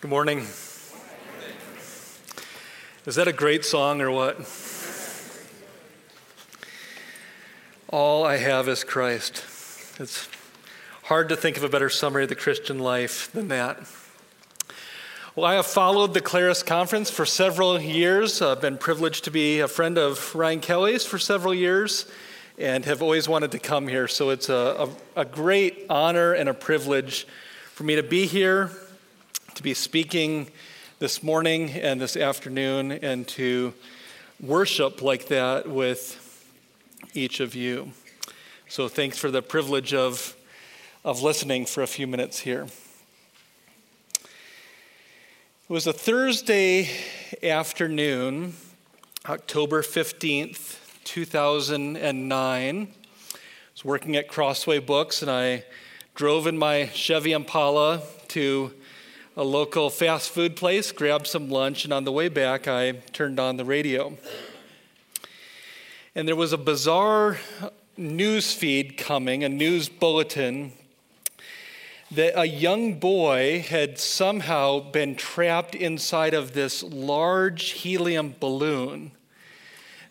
Good morning. Is that a great song or what? All I have is Christ. It's hard to think of a better summary of the Christian life than that. Well, I have followed the Clarus Conference for several years. I've been privileged to be a friend of Ryan Kelly's for several years and have always wanted to come here. So it's a great honor and a privilege for me to be here, to be speaking this morning and this afternoon, and to worship like that with each of you. So thanks for the privilege of listening for a few minutes here. It was a Thursday afternoon, October 15th, 2009. I was working at Crossway Books, and I drove in my Chevy Impala to a local fast food place, grabbed some lunch, and on the way back, I turned on the radio. And there was a bizarre news feed coming, a news bulletin, that a young boy had somehow been trapped inside of this large helium balloon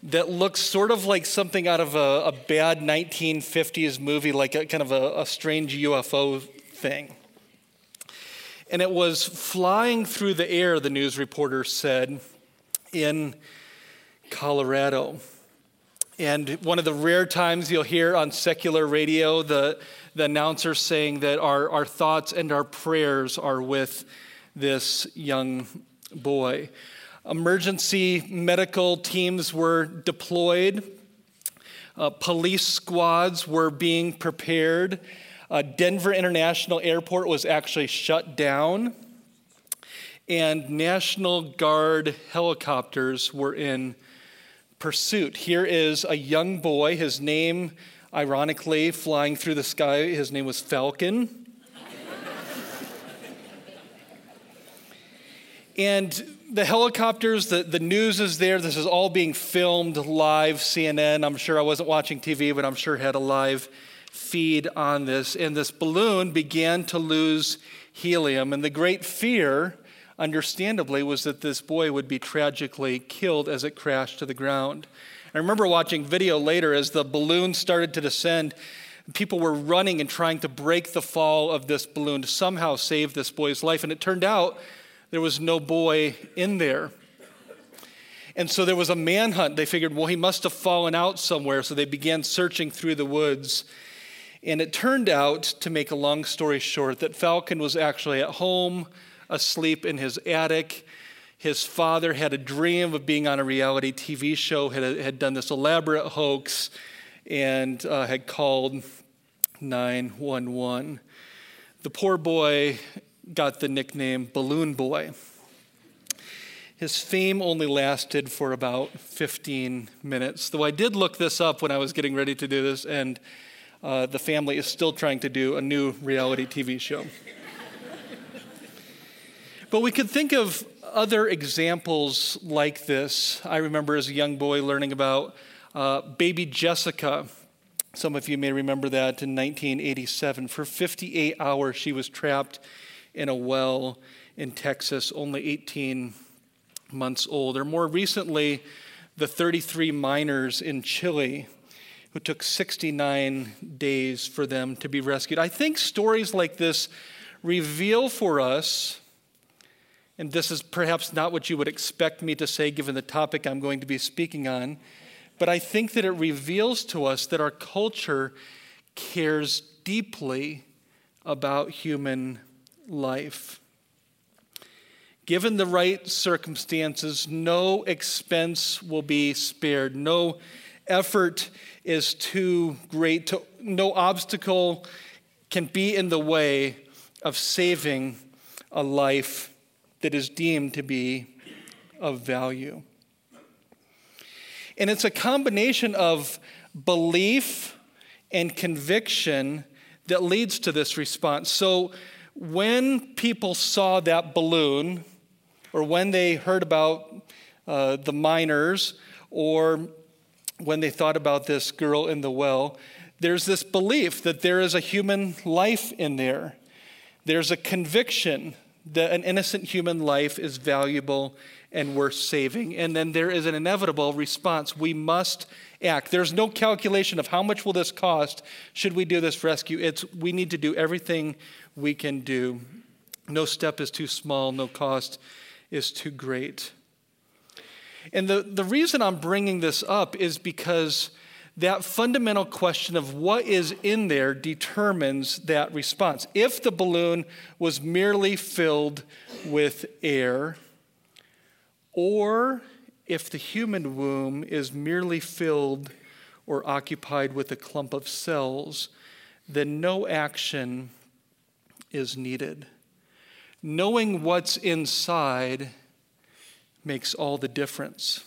that looks sort of like something out of a bad 1950s movie, like a kind of a strange UFO thing. And it was flying through the air, the news reporter said, in Colorado. And one of the rare times you'll hear on secular radio the announcer saying that our thoughts and our prayers are with this young boy. Emergency medical teams were deployed. Police squads were being prepared. Denver International Airport was actually shut down. And National Guard helicopters were in pursuit. Here is a young boy, his name, ironically, flying through the sky, his name was Falcon. And the helicopters, the news is there. This is all being filmed live. CNN, I'm sure, I wasn't watching TV, but I'm sure had a live feed on this. And this balloon began to lose helium. And the great fear, understandably, was that this boy would be tragically killed as it crashed to the ground. I remember watching video later as the balloon started to descend. People were running and trying to break the fall of this balloon to somehow save this boy's life. And it turned out there was no boy in there. And so there was a manhunt. They figured, well, he must have fallen out somewhere. So they began searching through the woods. And it turned out, to make a long story short, that Falcon was actually at home, asleep in his attic. His father had a dream of being on a reality TV show, had done this elaborate hoax, and had called 911. The poor boy got the nickname Balloon Boy. His fame only lasted for about 15 minutes, though I did look this up when I was getting ready to do this, and the family is still trying to do a new reality TV show. But we could think of other examples like this. I remember as a young boy learning about baby Jessica. Some of you may remember that in 1987. For 58 hours, she was trapped in a well in Texas, only 18 months old. Or more recently, the 33 miners in Chile, who took 69 days for them to be rescued. I think stories like this reveal for us, and this is perhaps not what you would expect me to say given the topic I'm going to be speaking on, but I think that it reveals to us that our culture cares deeply about human life. Given the right circumstances, no expense will be spared. No effort is too great. No obstacle can be in the way of saving a life that is deemed to be of value. And it's a combination of belief and conviction that leads to this response. So when people saw that balloon, or when they heard about the miners, or when they thought about this girl in the well, there's this belief that there is a human life in there. There's a conviction an innocent human life is valuable and worth saving. And then there is an inevitable response. We must act. There's no calculation of how much will this cost should we do this rescue. It's we need to do everything we can do. No step is too small. No cost is too great. And the reason I'm bringing this up is because that fundamental question of what is in there determines that response. If the balloon was merely filled with air, or if the human womb is merely filled or occupied with a clump of cells, then no action is needed. Knowing what's inside makes all the difference.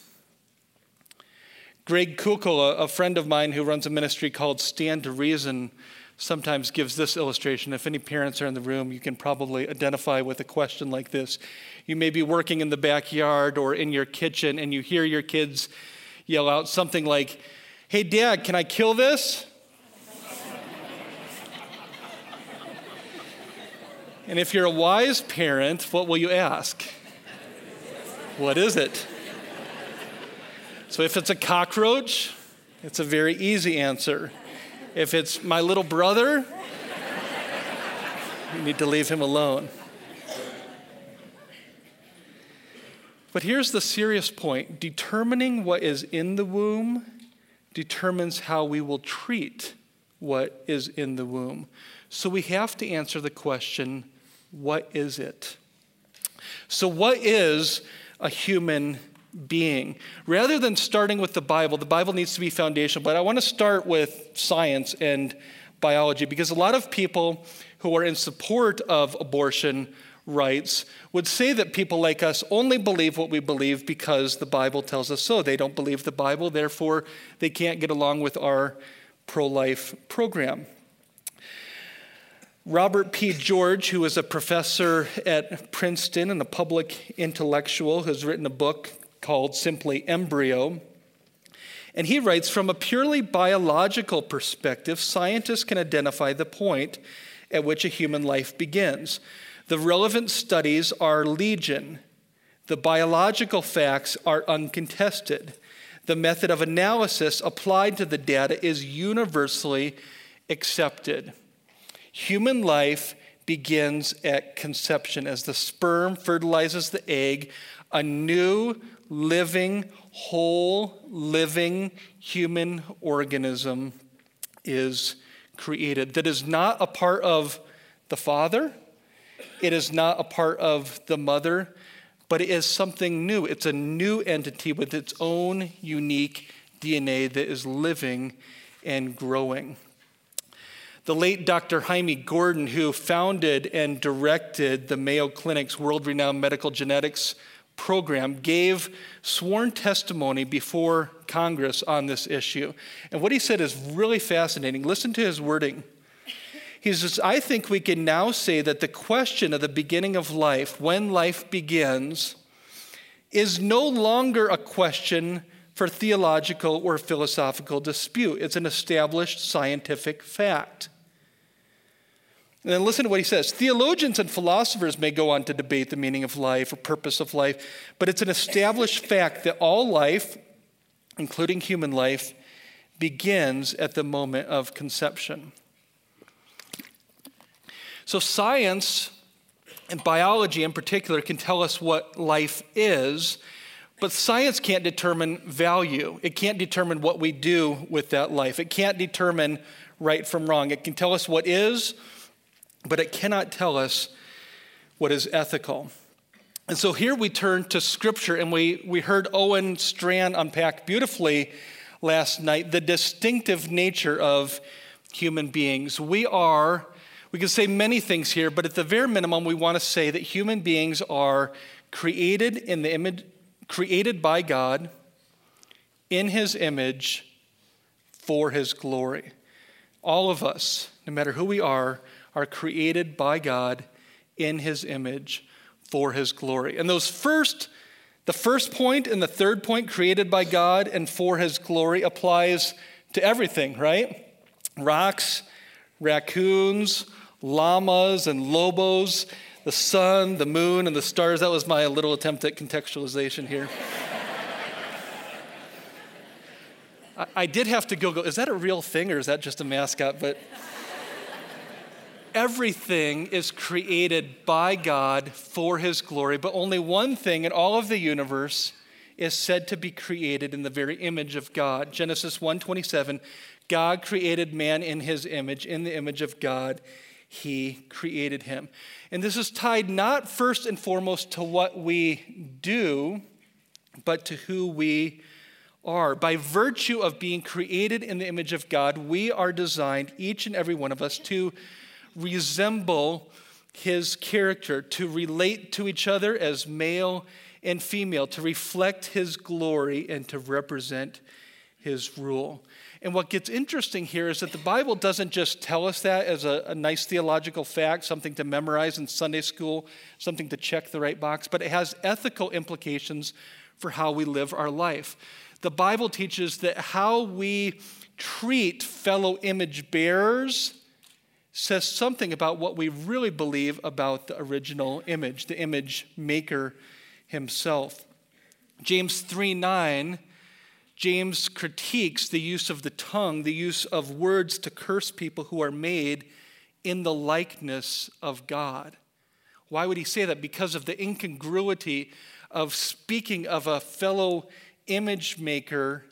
Greg Kukula, a friend of mine who runs a ministry called Stand to Reason, sometimes gives this illustration. If any parents are in the room, you can probably identify with a question like this. You may be working in the backyard or in your kitchen, and you hear your kids yell out something like, "Hey, Dad, can I kill this?" And if you're a wise parent, what will you ask? What is it? So if it's a cockroach, it's a very easy answer. If it's my little brother, you need to leave him alone. But here's the serious point. Determining what is in the womb determines how we will treat what is in the womb. So we have to answer the question, what is it? So what is a human being? Rather than starting with the Bible needs to be foundational, but I want to start with science and biology, because a lot of people who are in support of abortion rights would say that people like us only believe what we believe because the Bible tells us so. They don't believe the Bible, therefore they can't get along with our pro-life program. Robert P. George, who is a professor at Princeton and a public intellectual, has written a book called Simply Embryo. And he writes, from a purely biological perspective, scientists can identify the point at which a human life begins. The relevant studies are legion. The biological facts are uncontested. The method of analysis applied to the data is universally accepted. Human life begins at conception. As the sperm fertilizes the egg, a new living, whole, living human organism is created that is not a part of the father, it is not a part of the mother, but it is something new. It's a new entity with its own unique DNA that is living and growing. The late Dr. Jaime Gordon, who founded and directed the Mayo Clinic's world-renowned medical genetics program, gave sworn testimony before Congress on this issue. And what he said is really fascinating. Listen to his wording. He says, "I think we can now say that the question of the beginning of life, when life begins, is no longer a question for theological or philosophical dispute. It's an established scientific fact." And then listen to what he says. "Theologians and philosophers may go on to debate the meaning of life or purpose of life, but it's an established fact that all life, including human life, begins at the moment of conception." So science and biology in particular can tell us what life is, but science can't determine value. It can't determine what we do with that life. It can't determine right from wrong. It can tell us what is, but it cannot tell us what is ethical. And so here we turn to Scripture, and we heard Owen Strand unpack beautifully last night the distinctive nature of human beings. We can say many things here, but at the very minimum, we want to say that human beings are created in the image, created by God, in His image, for His glory. All of us, no matter who we are created by God in His image for His glory. And the first point and the third point, created by God and for His glory, applies to everything, right? Rocks, raccoons, llamas, and lobos. the sun, the moon, and the stars. That was my little attempt at contextualization here. I did have to Google, is that a real thing or is that just a mascot? But everything is created by God for his glory, but only one thing in all of the universe is said to be created in the very image of God. Genesis 1:27, God created man in his image, in the image of God he created him. And this is tied not first and foremost to what we do, but to who we are. By virtue of being created in the image of God, we are designed, each and every one of us, to resemble his character, to relate to each other as male and female, to reflect his glory and to represent his rule. And what gets interesting here is that the Bible doesn't just tell us that as a nice theological fact, something to memorize in Sunday school, something to check the right box, but it has ethical implications for how we live our life. The Bible teaches that how we treat fellow image bearers says something about what we really believe about the original image, the image maker himself. James 3:9, James critiques the use of the tongue, the use of words to curse people who are made in the likeness of God. Why would he say that? Because of the incongruity of speaking of a fellow image maker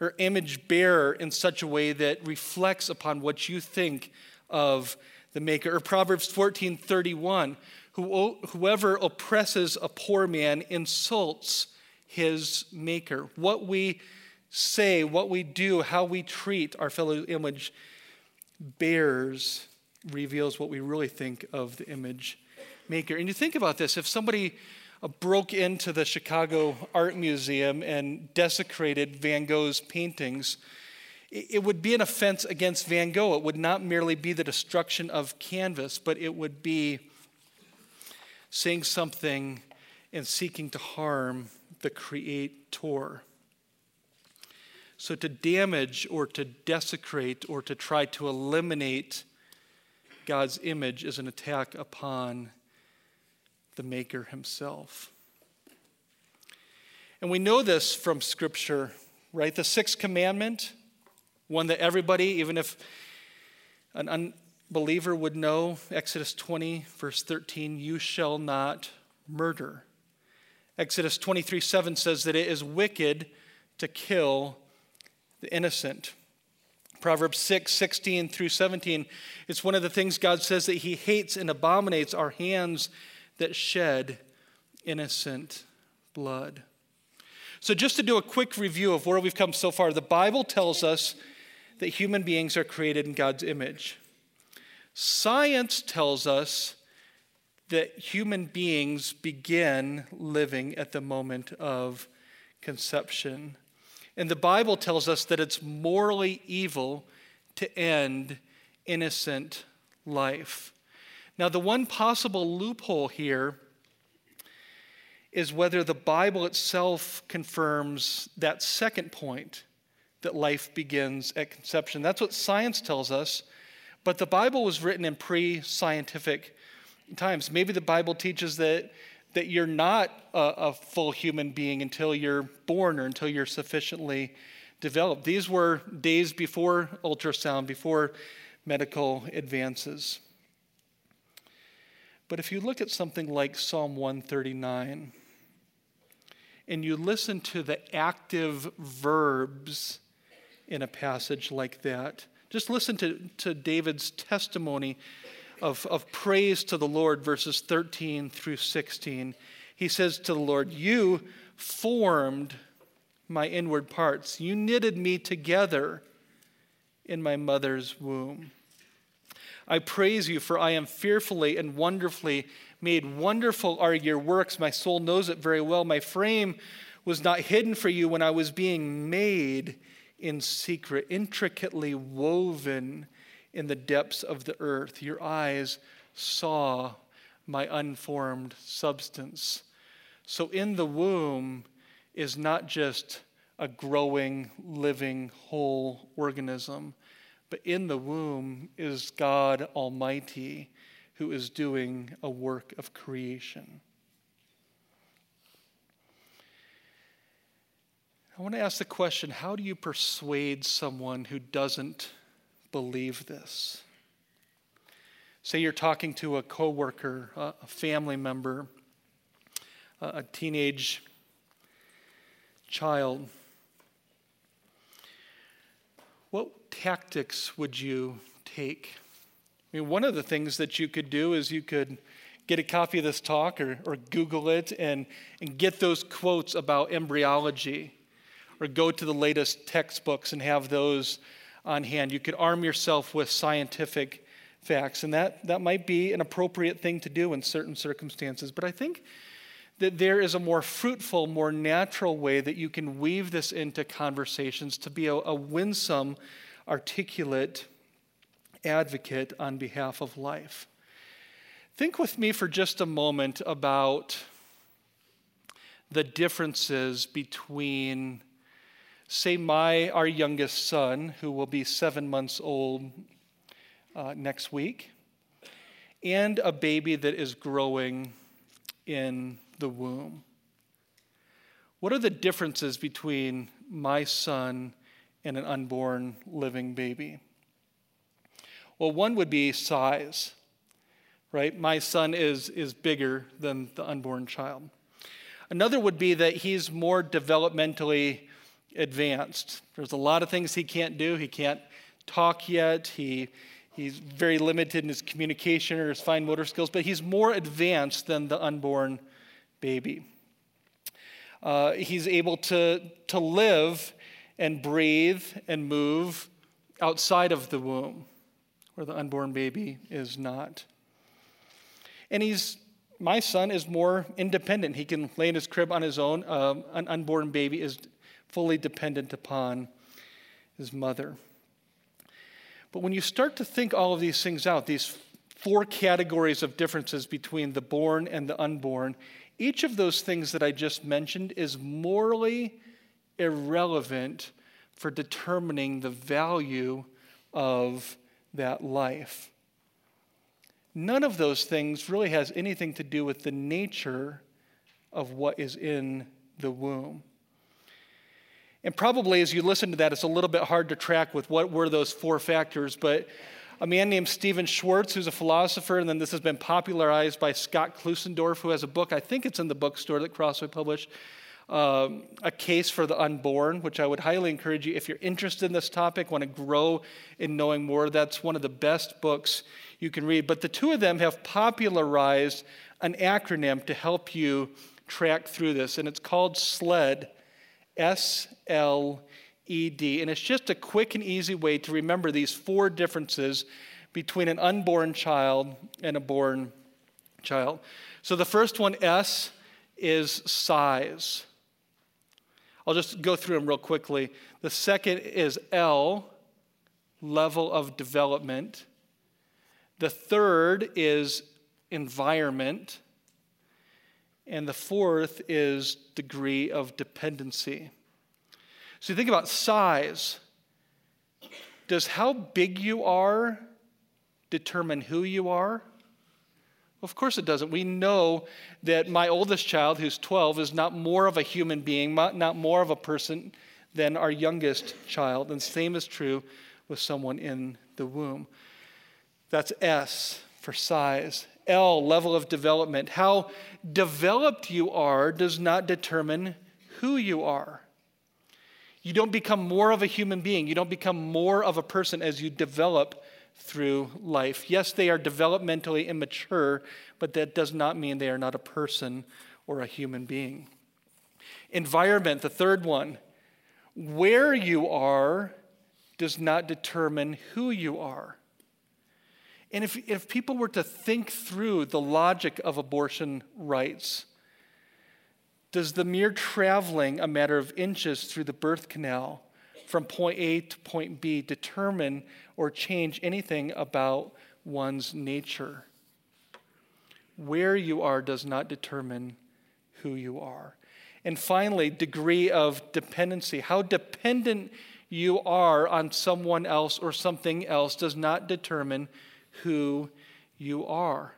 or image bearer in such a way that reflects upon what you think of the maker. Or Proverbs 14:31, whoever oppresses a poor man insults his maker. What we say, what we do, how we treat our fellow image bearers reveals what we really think of the image maker. And you think about this, if somebody broke into the Chicago Art Museum and desecrated Van Gogh's paintings, it would be an offense against Van Gogh. It would not merely be the destruction of canvas, but it would be saying something and seeking to harm the creator. So to damage or to desecrate or to try to eliminate God's image is an attack upon the maker himself. And we know this from Scripture, right? The sixth commandment, one that everybody, even if an unbeliever would know, Exodus 20, verse 13, you shall not murder. Exodus 23:7 says that it is wicked to kill the innocent. Proverbs 6:16 through 17, it's one of the things God says that he hates and abominates, our hands that shed innocent blood. So just to do a quick review of where we've come so far, the Bible tells us that human beings are created in God's image. Science tells us that human beings begin living at the moment of conception. And the Bible tells us that it's morally evil to end innocent life. Now, the one possible loophole here is whether the Bible itself confirms that second point, that life begins at conception. That's what science tells us, but the Bible was written in pre-scientific times. Maybe the Bible teaches that you're not a full human being until you're born or until you're sufficiently developed. These were days before ultrasound, before medical advances. But if you look at something like Psalm 139 and you listen to the active verbs in a passage like that, just listen to David's testimony of praise to the Lord, verses 13 through 16. He says to the Lord, you formed my inward parts. You knitted me together in my mother's womb. I praise you, for I am fearfully and wonderfully made. Wonderful are your works. My soul knows it very well. My frame was not hidden for you when I was being made in secret, intricately woven in the depths of the earth. Your eyes saw my unformed substance. So in the womb is not just a growing, living, whole organism, but in the womb is God Almighty, who is doing a work of creation. I want to ask the question, how do you persuade someone who doesn't believe this? Say you're talking to a coworker, a family member, a teenage child. What tactics would you take? I mean, one of the things that you could do is you could get a copy of this talk or Google it and get those quotes about embryology, or go to the latest textbooks and have those on hand. You could arm yourself with scientific facts, and that might be an appropriate thing to do in certain circumstances. But I think that there is a more fruitful, more natural way that you can weave this into conversations to be a winsome, articulate advocate on behalf of life. Think with me for just a moment about the differences between, say, our youngest son, who will be 7 months old next week, and a baby that is growing in the womb. What are the differences between my son and an unborn living baby? Well, one would be size, right? My son is bigger than the unborn child. Another would be that he's more developmentally advanced. There's a lot of things he can't do. He can't talk yet. He's very limited in his communication or his fine motor skills, but he's more advanced than the unborn baby. He's able to live and breathe and move outside of the womb, where the unborn baby is not. And my son is more independent. He can lay in his crib on his own. An unborn baby is fully dependent upon his mother. But when you start to think all of these things out, these four categories of differences between the born and the unborn, each of those things that I just mentioned is morally irrelevant for determining the value of that life. None of those things really has anything to do with the nature of what is in the womb. And probably as you listen to that, it's a little bit hard to track with what were those four factors, but a man named Stephen Schwartz, who's a philosopher, and then this has been popularized by Scott Klusendorf, who has a book, I think it's in the bookstore that Crossway published, A Case for the Unborn, which I would highly encourage you, if you're interested in this topic, want to grow in knowing more, that's one of the best books you can read. But the two of them have popularized an acronym to help you track through this, and it's called SLED, S-L-E-D. And it's just a quick and easy way to remember these four differences between an unborn child and a born child. So the first one, S, is size. I'll just go through them real quickly. The second is L, level of development. The third is environment. And the fourth is degree of dependency. So you think about size. Does how big you are determine who you are? Of course it doesn't. We know that my oldest child, who's 12, is not more of a human being, not more of a person than our youngest child. And same is true with someone in the womb. That's S for size. L, level of development. How developed you are does not determine who you are. You don't become more of a human being. You don't become more of a person as you develop through life. Yes, they are developmentally immature, but that does not mean they are not a person or a human being. Environment, the third one. Where you are does not determine who you are. And if people were to think through the logic of abortion rights, does the mere traveling a matter of inches through the birth canal from point A to point B determine or change anything about one's nature? Where you are does not determine who you are. And finally, degree of dependency. How dependent you are on someone else or something else does not determine who you are.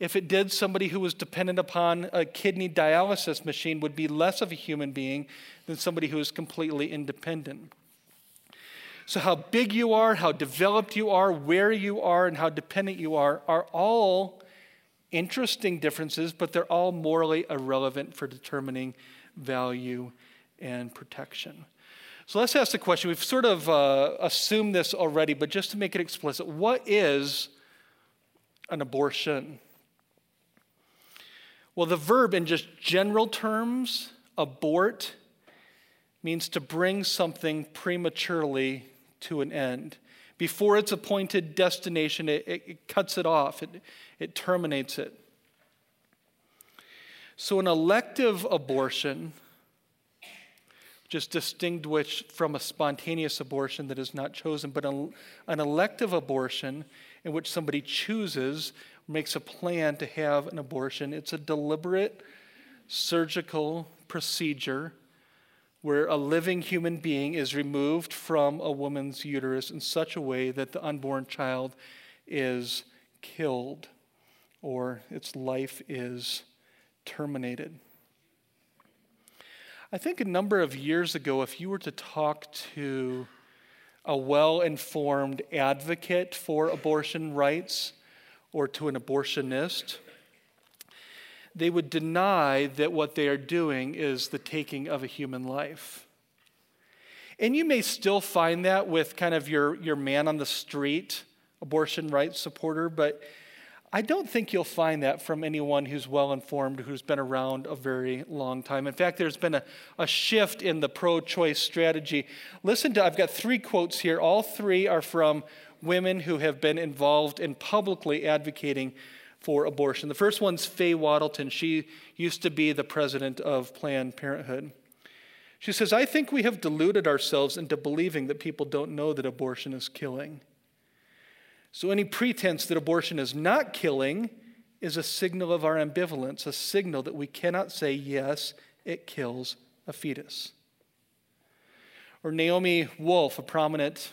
If it did, somebody who was dependent upon a kidney dialysis machine would be less of a human being than somebody who is completely independent. So how big you are, how developed you are, where you are, and how dependent you are all interesting differences, but they're all morally irrelevant for determining value and protection. So let's ask the question. We've sort of assumed this already, but just to make it explicit, what is an abortion? Well, the verb in just general terms, abort, means to bring something prematurely to an end. Before its appointed destination, it cuts it off, it terminates it. So an elective abortion, which is distinguished from a spontaneous abortion that is not chosen, but an elective abortion in which somebody chooses, makes a plan to have an abortion, it's a deliberate surgical procedure where a living human being is removed from a woman's uterus in such a way that the unborn child is killed or its life is terminated. I think a number of years ago, if you were to talk to a well-informed advocate for abortion rights or to an abortionist, they would deny that what they are doing is the taking of a human life. And you may still find that with kind of your man on the street abortion rights supporter, but I don't think you'll find that from anyone who's well-informed, who's been around a very long time. In fact, there's been a shift in the pro-choice strategy. Listen to, I've got three quotes here. All three are from women who have been involved in publicly advocating for abortion. The first one's Faye Wattleton. She used to be the president of Planned Parenthood. She says, "I think we have deluded ourselves into believing that people don't know that abortion is killing. So any pretense that abortion is not killing is a signal of our ambivalence, a signal that we cannot say, yes, it kills a fetus." Or Naomi Wolf, a prominent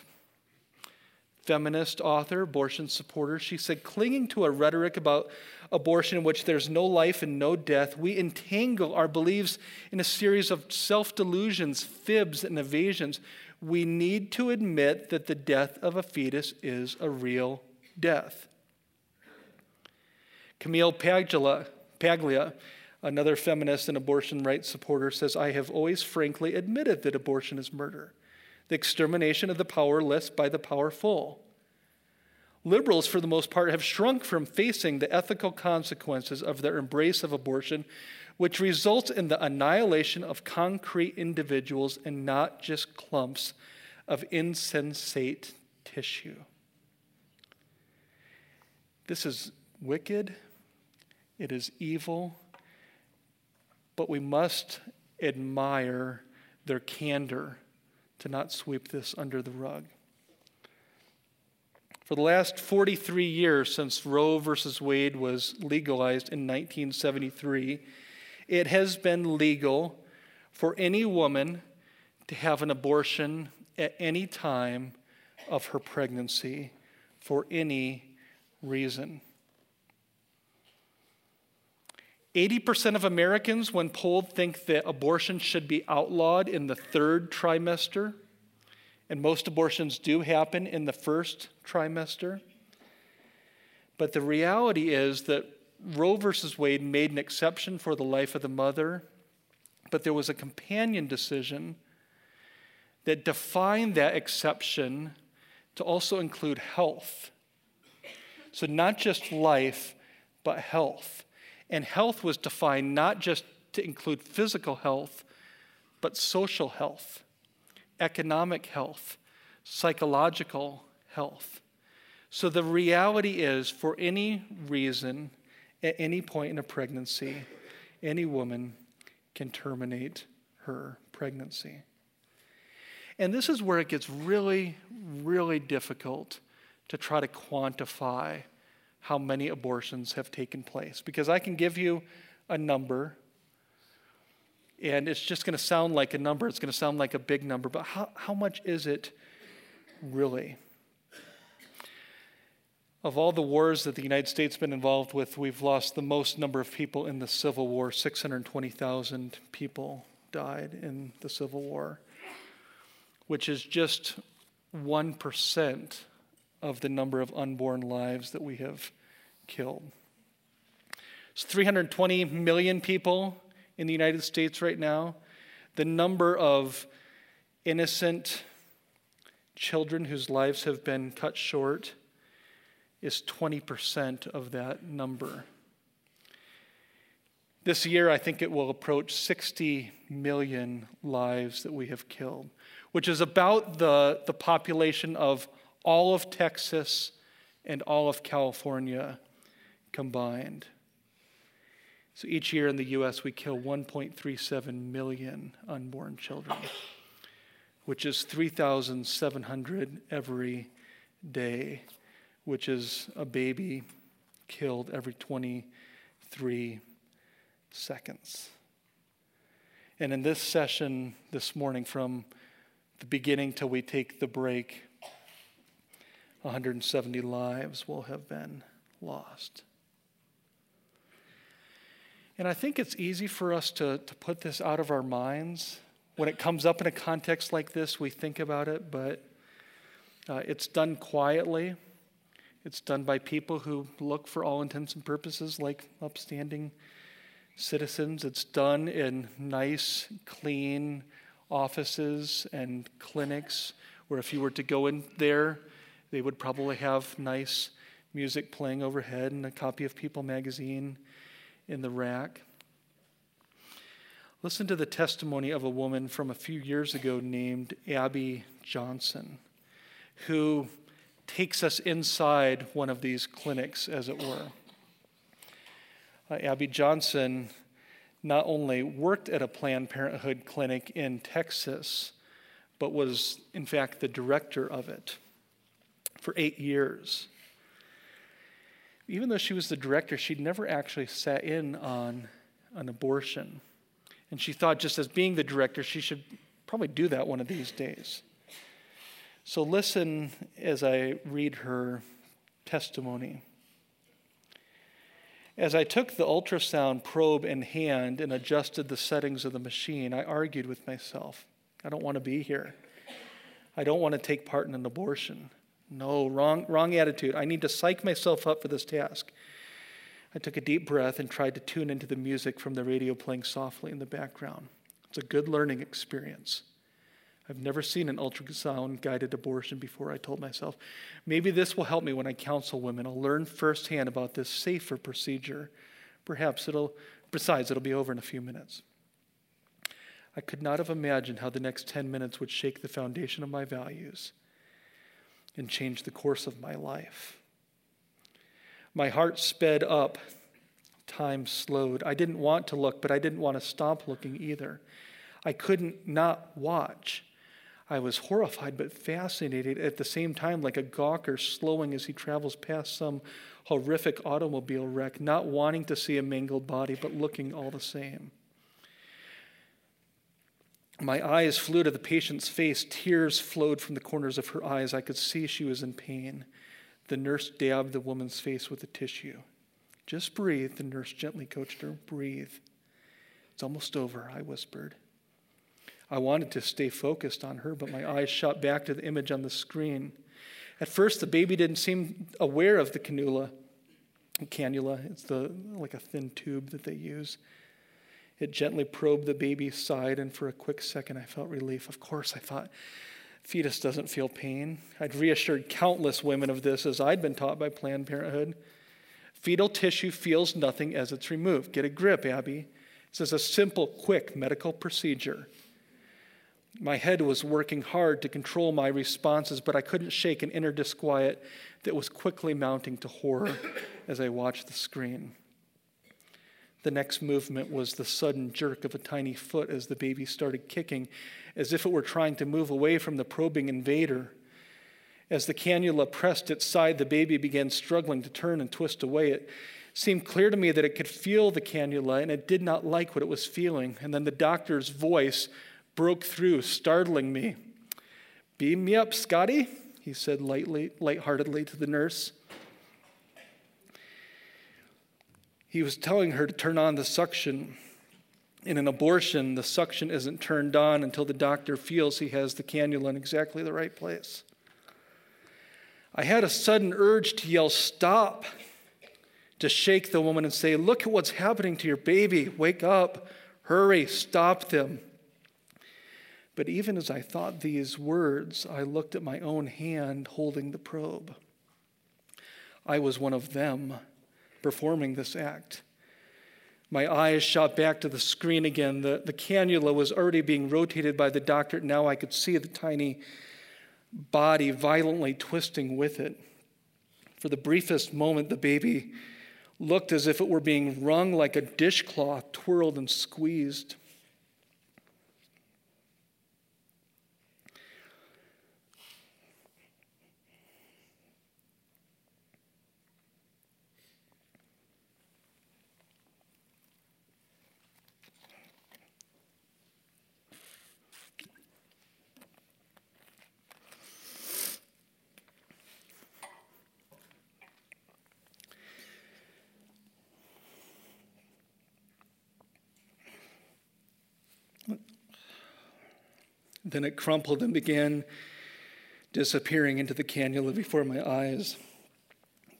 feminist author, abortion supporter, she said, "Clinging to a rhetoric about abortion in which there's no life and no death, we entangle our beliefs in a series of self-delusions, fibs, and evasions. We need to admit that the death of a fetus is a real death." Camille Paglia, another feminist and abortion rights supporter, says, "I have always frankly admitted that abortion is murder, the extermination of the powerless by the powerful. Liberals, for the most part, have shrunk from facing the ethical consequences of their embrace of abortion, which results in the annihilation of concrete individuals and not just clumps of insensate tissue." This is wicked. It is evil. But we must admire their candor to not sweep this under the rug. For the last 43 years since Roe versus Wade was legalized in 1973, it has been legal for any woman to have an abortion at any time of her pregnancy for any reason. 80% of Americans, when polled, think that abortion should be outlawed in the third trimester, and most abortions do happen in the first trimester. But the reality is that Roe versus Wade made an exception for the life of the mother, but there was a companion decision that defined that exception to also include health. So not just life, but health. And health was defined not just to include physical health, but social health, economic health, psychological health. So the reality is, for any reason, at any point in a pregnancy, any woman can terminate her pregnancy. And this is where it gets really, really difficult to try to quantify how many abortions have taken place. Because I can give you a number, and it's just going to sound like a number. It's going to sound like a big number, but how much is it really? Of all the wars that the United States has been involved with, we've lost the most number of people in the Civil War. 620,000 people died in the Civil War, which is just 1% of the number of unborn lives that we have killed. It's 320 million people in the United States right now. The number of innocent children whose lives have been cut short is 20% of that number. This year, I think it will approach 60 million lives that we have killed, which is about the population of all of Texas and all of California combined. So each year in the U.S., we kill 1.37 million unborn children, which is 3,700 every day, which is a baby killed every 23 seconds. And in this session this morning, from the beginning till we take the break, 170 lives will have been lost. And I think it's easy for us to put this out of our minds. When it comes up in a context like this, we think about it, but it's done quietly. It's done by people who look, for all intents and purposes, like upstanding citizens. It's done in nice, clean offices and clinics, where if you were to go in there, they would probably have nice music playing overhead and a copy of People magazine in the rack. Listen to the testimony of a woman from a few years ago named Abby Johnson, who takes us inside one of these clinics, as it were. Abby Johnson not only worked at a Planned Parenthood clinic in Texas, but was, in fact, the director of it for 8 years. Even though she was the director, she'd never actually sat in on an abortion. And she thought, just as being the director, she should probably do that one of these days. So listen as I read her testimony. As I took the ultrasound probe in hand and adjusted the settings of the machine, I argued with myself. I don't want to be here. I don't want to take part in an abortion. No, wrong attitude. I need to psych myself up for this task. I took a deep breath and tried to tune into the music from the radio playing softly in the background. It's a good learning experience. I've never seen an ultrasound-guided abortion before, I told myself. Maybe this will help me when I counsel women. I'll learn firsthand about this safer procedure. Besides, it'll be over in a few minutes. I could not have imagined how the next 10 minutes would shake the foundation of my values and change the course of my life. My heart sped up. Time slowed. I didn't want to look, but I didn't want to stop looking either. I couldn't not watch. I was horrified but fascinated at the same time, like a gawker slowing as he travels past some horrific automobile wreck, not wanting to see a mangled body but looking all the same. My eyes flew to the patient's face. Tears flowed from the corners of her eyes. I could see she was in pain. The nurse dabbed the woman's face with a tissue. Just breathe, the nurse gently coached her. Breathe. It's almost over, I whispered. I wanted to stay focused on her, but my eyes shot back to the image on the screen. At first, the baby didn't seem aware of the cannula. It's like a thin tube that they use. It gently probed the baby's side, and for a quick second, I felt relief. Of course, I thought, fetus doesn't feel pain. I'd reassured countless women of this, as I'd been taught by Planned Parenthood. Fetal tissue feels nothing as it's removed. Get a grip, Abby. This is a simple, quick medical procedure. My head was working hard to control my responses, but I couldn't shake an inner disquiet that was quickly mounting to horror as I watched the screen. The next movement was the sudden jerk of a tiny foot as the baby started kicking, as if it were trying to move away from the probing invader. As the cannula pressed its side, the baby began struggling to turn and twist away. It seemed clear to me that it could feel the cannula, and it did not like what it was feeling. And then the doctor's voice broke through, startling me. "Beam me up, Scotty," he said lightheartedly to the nurse. He was telling her to turn on the suction. In an abortion, the suction isn't turned on until the doctor feels he has the cannula in exactly the right place. I had a sudden urge to yell, "Stop," to shake the woman and say, "Look at what's happening to your baby. Wake up. Hurry. Stop them." But even as I thought these words, I looked at my own hand holding the probe. I was one of them performing this act. My eyes shot back to the screen again. The cannula was already being rotated by the doctor. Now I could see the tiny body violently twisting with it. For the briefest moment, the baby looked as if it were being wrung like a dishcloth, twirled and squeezed. Then it crumpled and began disappearing into the cannula before my eyes.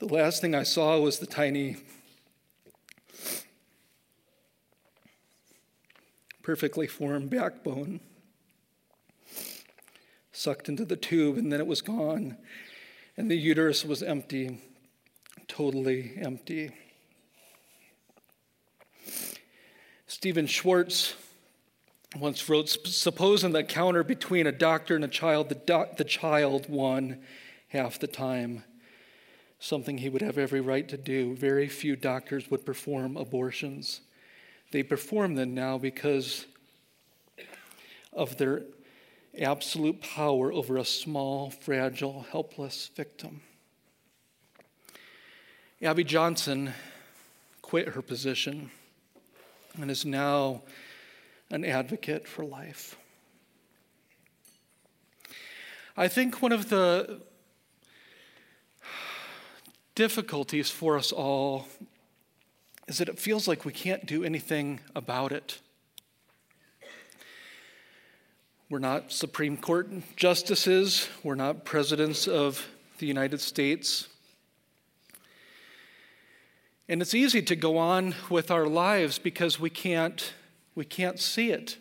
The last thing I saw was the tiny, perfectly formed backbone sucked into the tube, and then it was gone, and the uterus was empty, totally empty. Stephen Schwartz once wrote, "Suppose in the encounter between a doctor and a child, the child won half the time, something he would have every right to do. Very few doctors would perform abortions. They perform them now because of their absolute power over a small, fragile, helpless victim." Abby Johnson quit her position and is now an advocate for life. I think one of the difficulties for us all is that it feels like we can't do anything about it. We're not Supreme Court justices. We're not presidents of the United States. And it's easy to go on with our lives because we can't see it.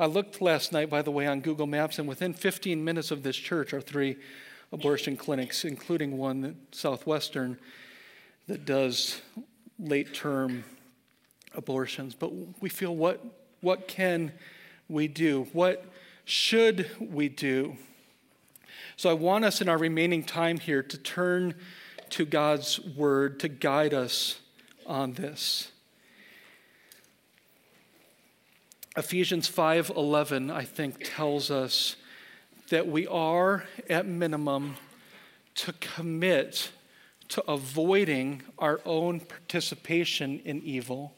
I looked last night, by the way, on Google Maps, and within 15 minutes of this church are 3 abortion clinics, including one, Southwestern, that does late-term abortions. But we feel, what can we do? What should we do? So I want us in our remaining time here to turn to God's word to guide us on this. Ephesians 5:11, I think, tells us that we are, at minimum, to commit to avoiding our own participation in evil,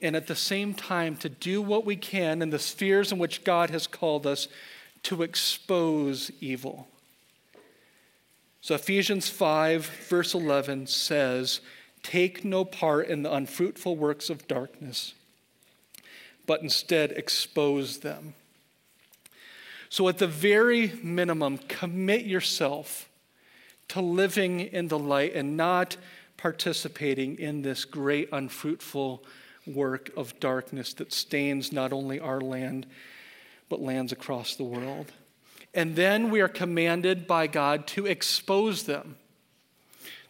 and at the same time to do what we can in the spheres in which God has called us to expose evil. So Ephesians 5:11 says, "Take no part in the unfruitful works of darkness, but instead expose them." So at the very minimum, commit yourself to living in the light and not participating in this great unfruitful work of darkness that stains not only our land, but lands across the world. And then we are commanded by God to expose them,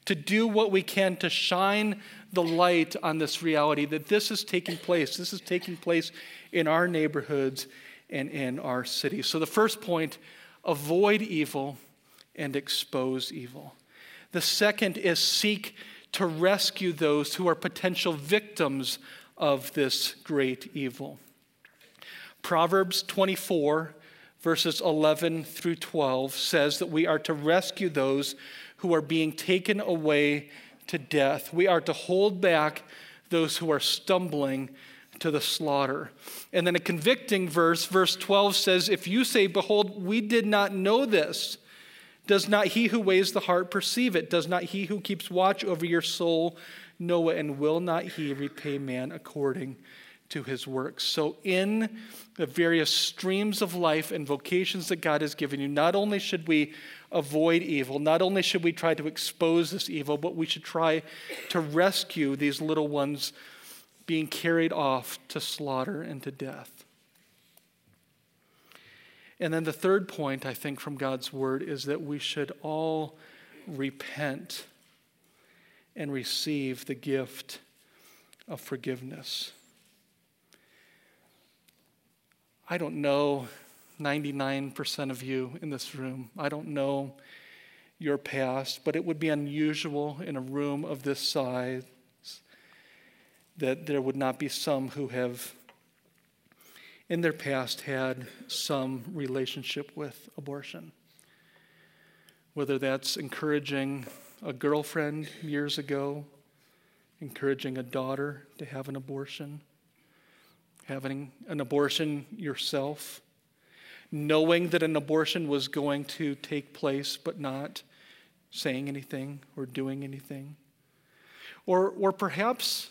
to do what we can to shine the light on this reality that this is taking place. This is taking place in our neighborhoods and in our cities. So the first point, avoid evil and expose evil. The second is seek to rescue those who are potential victims of this great evil. Proverbs 24, verses 11 through 12 says that we are to rescue those who are being taken away to death. We are to hold back those who are stumbling to the slaughter. And then a convicting verse, verse 12 says, "If you say, 'Behold, we did not know this,' Does not he who weighs the heart perceive it? Does not he who keeps watch over your soul know it? And will not he repay man according to his works? So in the various streams of life and vocations that God has given you, not only should we avoid evil, not only should we try to expose this evil, but we should try to rescue these little ones being carried off to slaughter and to death. And then the third point, I think, from God's word is that we should all repent and receive the gift of forgiveness. I don't know 99% of you in this room. I don't know your past, but it would be unusual in a room of this size that there would not be some who have in their past had some relationship with abortion. Whether that's encouraging a girlfriend years ago, encouraging a daughter to have an abortion, having an abortion yourself, knowing that an abortion was going to take place but not saying anything or doing anything. Or perhaps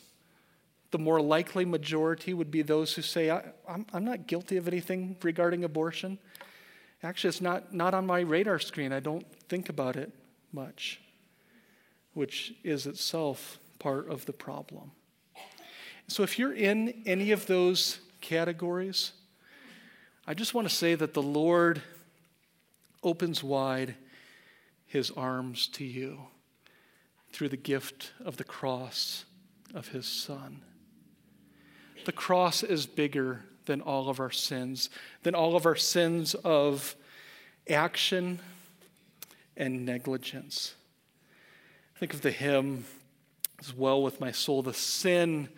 the more likely majority would be those who say, I'm not guilty of anything regarding abortion. Actually, it's not on my radar screen. I don't think about it much, which is itself part of the problem. So if you're in any of those categories, I just want to say that the Lord opens wide his arms to you through the gift of the cross of his Son. The cross is bigger than all of our sins, of action and negligence. Think of the hymn, As Well With My Soul, the sin,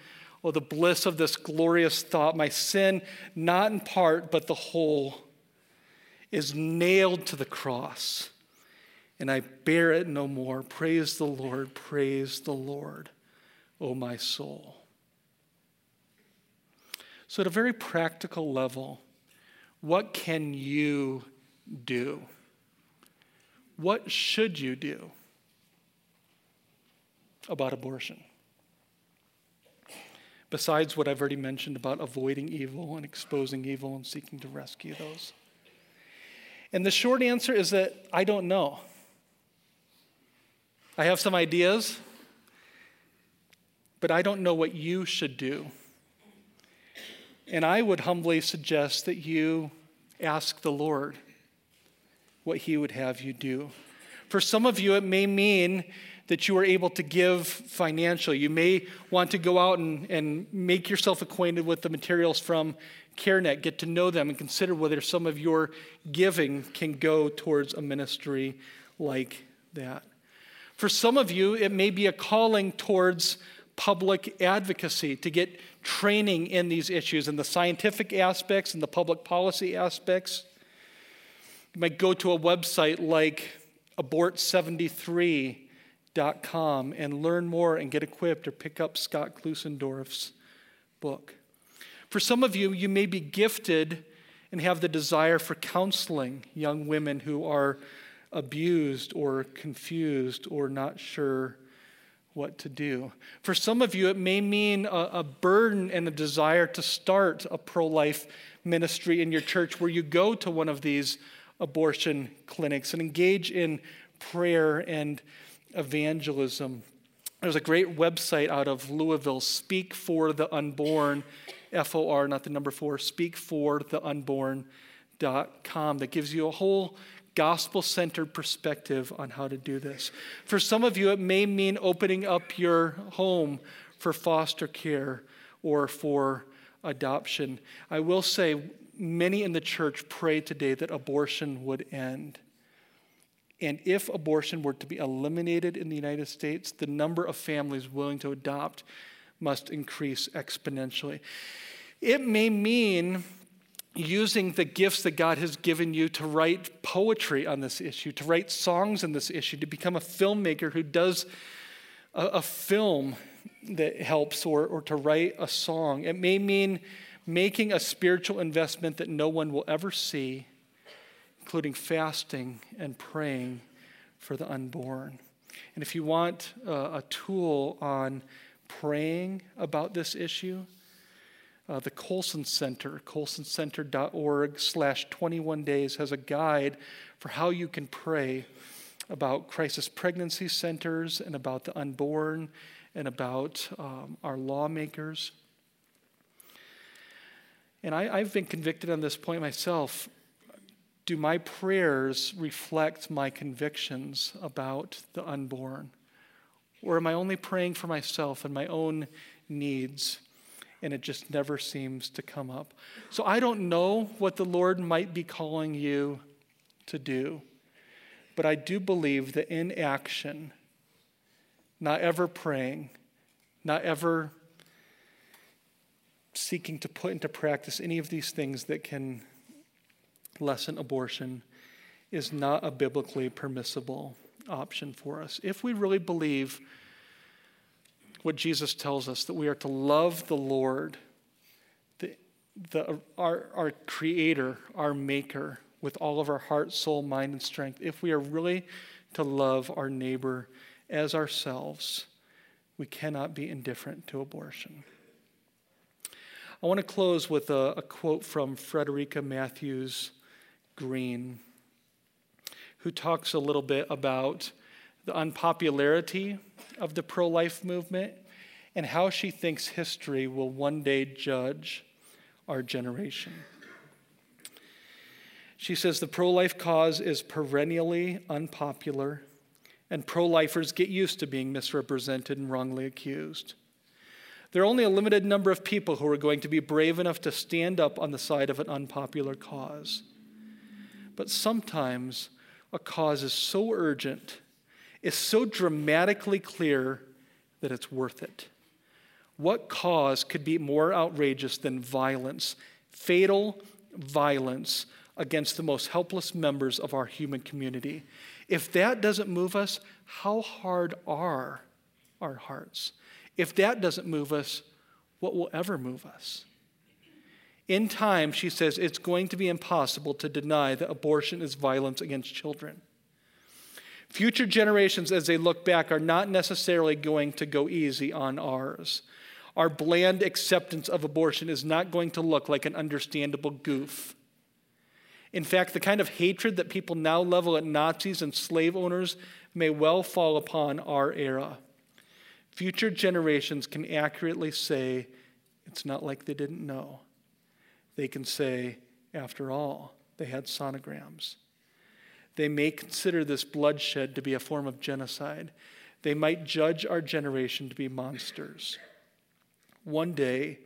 oh, the bliss of this glorious thought, my sin, not in part, but the whole, is nailed to the cross, and I bear it no more. Praise the Lord, O my soul. So at a very practical level, what can you do? What should you do about abortion? Besides what I've already mentioned about avoiding evil and exposing evil and seeking to rescue those. And the short answer is that I don't know. I have some ideas, but I don't know what you should do. And I would humbly suggest that you ask the Lord what he would have you do. For some of you, it may mean that you are able to give financially. You may want to go out and make yourself acquainted with the materials from CareNet, get to know them, and consider whether some of your giving can go towards a ministry like that. For some of you, it may be a calling towards public advocacy, to get training in these issues and the scientific aspects and the public policy aspects. You might go to a website like Abort73.com and learn more and get equipped, or pick up Scott Klusendorf's book. For some of you, you may be gifted and have the desire for counseling young women who are abused or confused or not sure what to do. For some of you, it may mean a burden and a desire to start a pro-life ministry in your church, where you go to one of these abortion clinics and engage in prayer and evangelism. There's a great website out of Louisville, Speak for the Unborn, F-O-R, not the number 4, speakfortheunborn.com, that gives you a whole gospel-centered perspective on how to do this. For some of you, it may mean opening up your home for foster care or for adoption. I will say, many in the church pray today that abortion would end. And if abortion were to be eliminated in the United States, the number of families willing to adopt must increase exponentially. It may mean using the gifts that God has given you to write poetry on this issue, to write songs on this issue, to become a filmmaker who does a film that helps, or to write a song. It may mean making a spiritual investment that no one will ever see including fasting and praying for the unborn. And if you want a tool on praying about this issue, the Colson Center, colsoncenter.org/21days, has a guide for how you can pray about crisis pregnancy centers and about the unborn and about our lawmakers. And I've been convicted on this point myself. Do my prayers reflect my convictions about the unborn? Or am I only praying for myself and my own needs, and it just never seems to come up? So I don't know what the Lord might be calling you to do, but I do believe that inaction, not ever praying, not ever seeking to put into practice any of these things that can lessen abortion, is not a biblically permissible option for us. If we really believe what Jesus tells us, that we are to love the Lord, our Creator, our Maker, with all of our heart, soul, mind, and strength, if we are really to love our neighbor as ourselves, we cannot be indifferent to abortion. I want to close with a quote from Frederica Matthews-Green, who talks a little bit about the unpopularity of the pro-life movement and how she thinks history will one day judge our generation. She says, the pro-life cause is perennially unpopular, and pro-lifers get used to being misrepresented and wrongly accused. There are only a limited number of people who are going to be brave enough to stand up on the side of an unpopular cause. But sometimes a cause is so urgent, is so dramatically clear, that it's worth it. What cause could be more outrageous than violence, fatal violence against the most helpless members of our human community? If that doesn't move us, how hard are our hearts? If that doesn't move us, what will ever move us? In time, she says, it's going to be impossible to deny that abortion is violence against children. Future generations, as they look back, are not necessarily going to go easy on ours. Our bland acceptance of abortion is not going to look like an understandable goof. In fact, the kind of hatred that people now level at Nazis and slave owners may well fall upon our era. Future generations can accurately say, it's not like they didn't know. They can say, after all, they had sonograms. They may consider this bloodshed to be a form of genocide. They might judge our generation to be monsters. One day,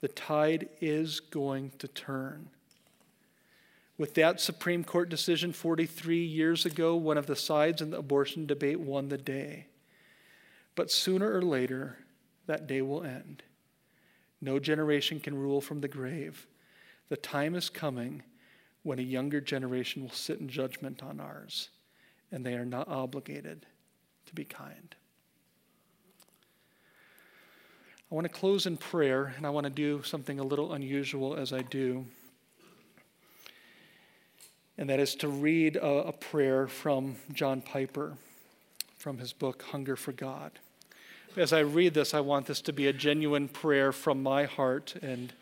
the tide is going to turn. With that Supreme Court decision 43 years ago, one of the sides in the abortion debate won the day. But sooner or later, that day will end. No generation can rule from the grave. The time is coming when a younger generation will sit in judgment on ours, and they are not obligated to be kind. I want to close in prayer, and I want to do something a little unusual as I do, and that is to read a prayer from John Piper, from his book, Hunger for God. As I read this, I want this to be a genuine prayer from my heart, and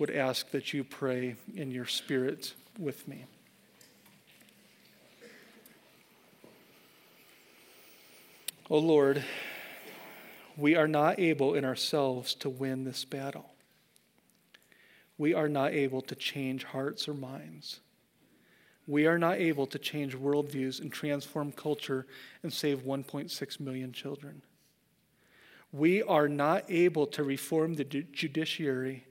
would ask that you pray in your spirit with me. O Lord, we are not able in ourselves to win this battle. We are not able to change hearts or minds. We are not able to change worldviews and transform culture and save 1.6 million children. We are not able to reform the judiciary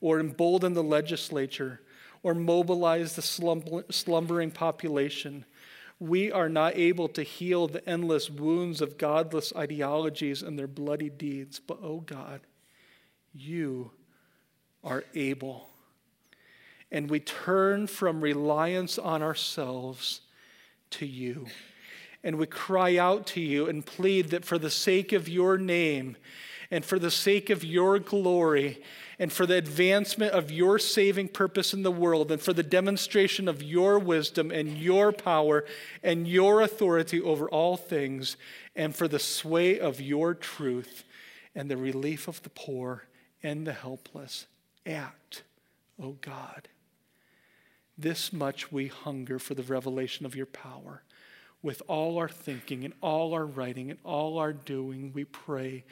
or embolden the legislature or mobilize the slumbering population. We are not able to heal the endless wounds of godless ideologies and their bloody deeds. But, oh God, you are able. And we turn from reliance on ourselves to you. And we cry out to you and plead that for the sake of your name and for the sake of your glory and for the advancement of your saving purpose in the world and for the demonstration of your wisdom and your power and your authority over all things and for the sway of your truth and the relief of the poor and the helpless. Act, O God. This much we hunger for the revelation of your power. With all our thinking and all our writing and all our doing, we pray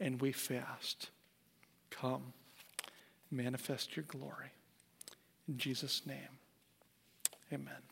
and we fast. Come, manifest your glory. In Jesus' name, amen.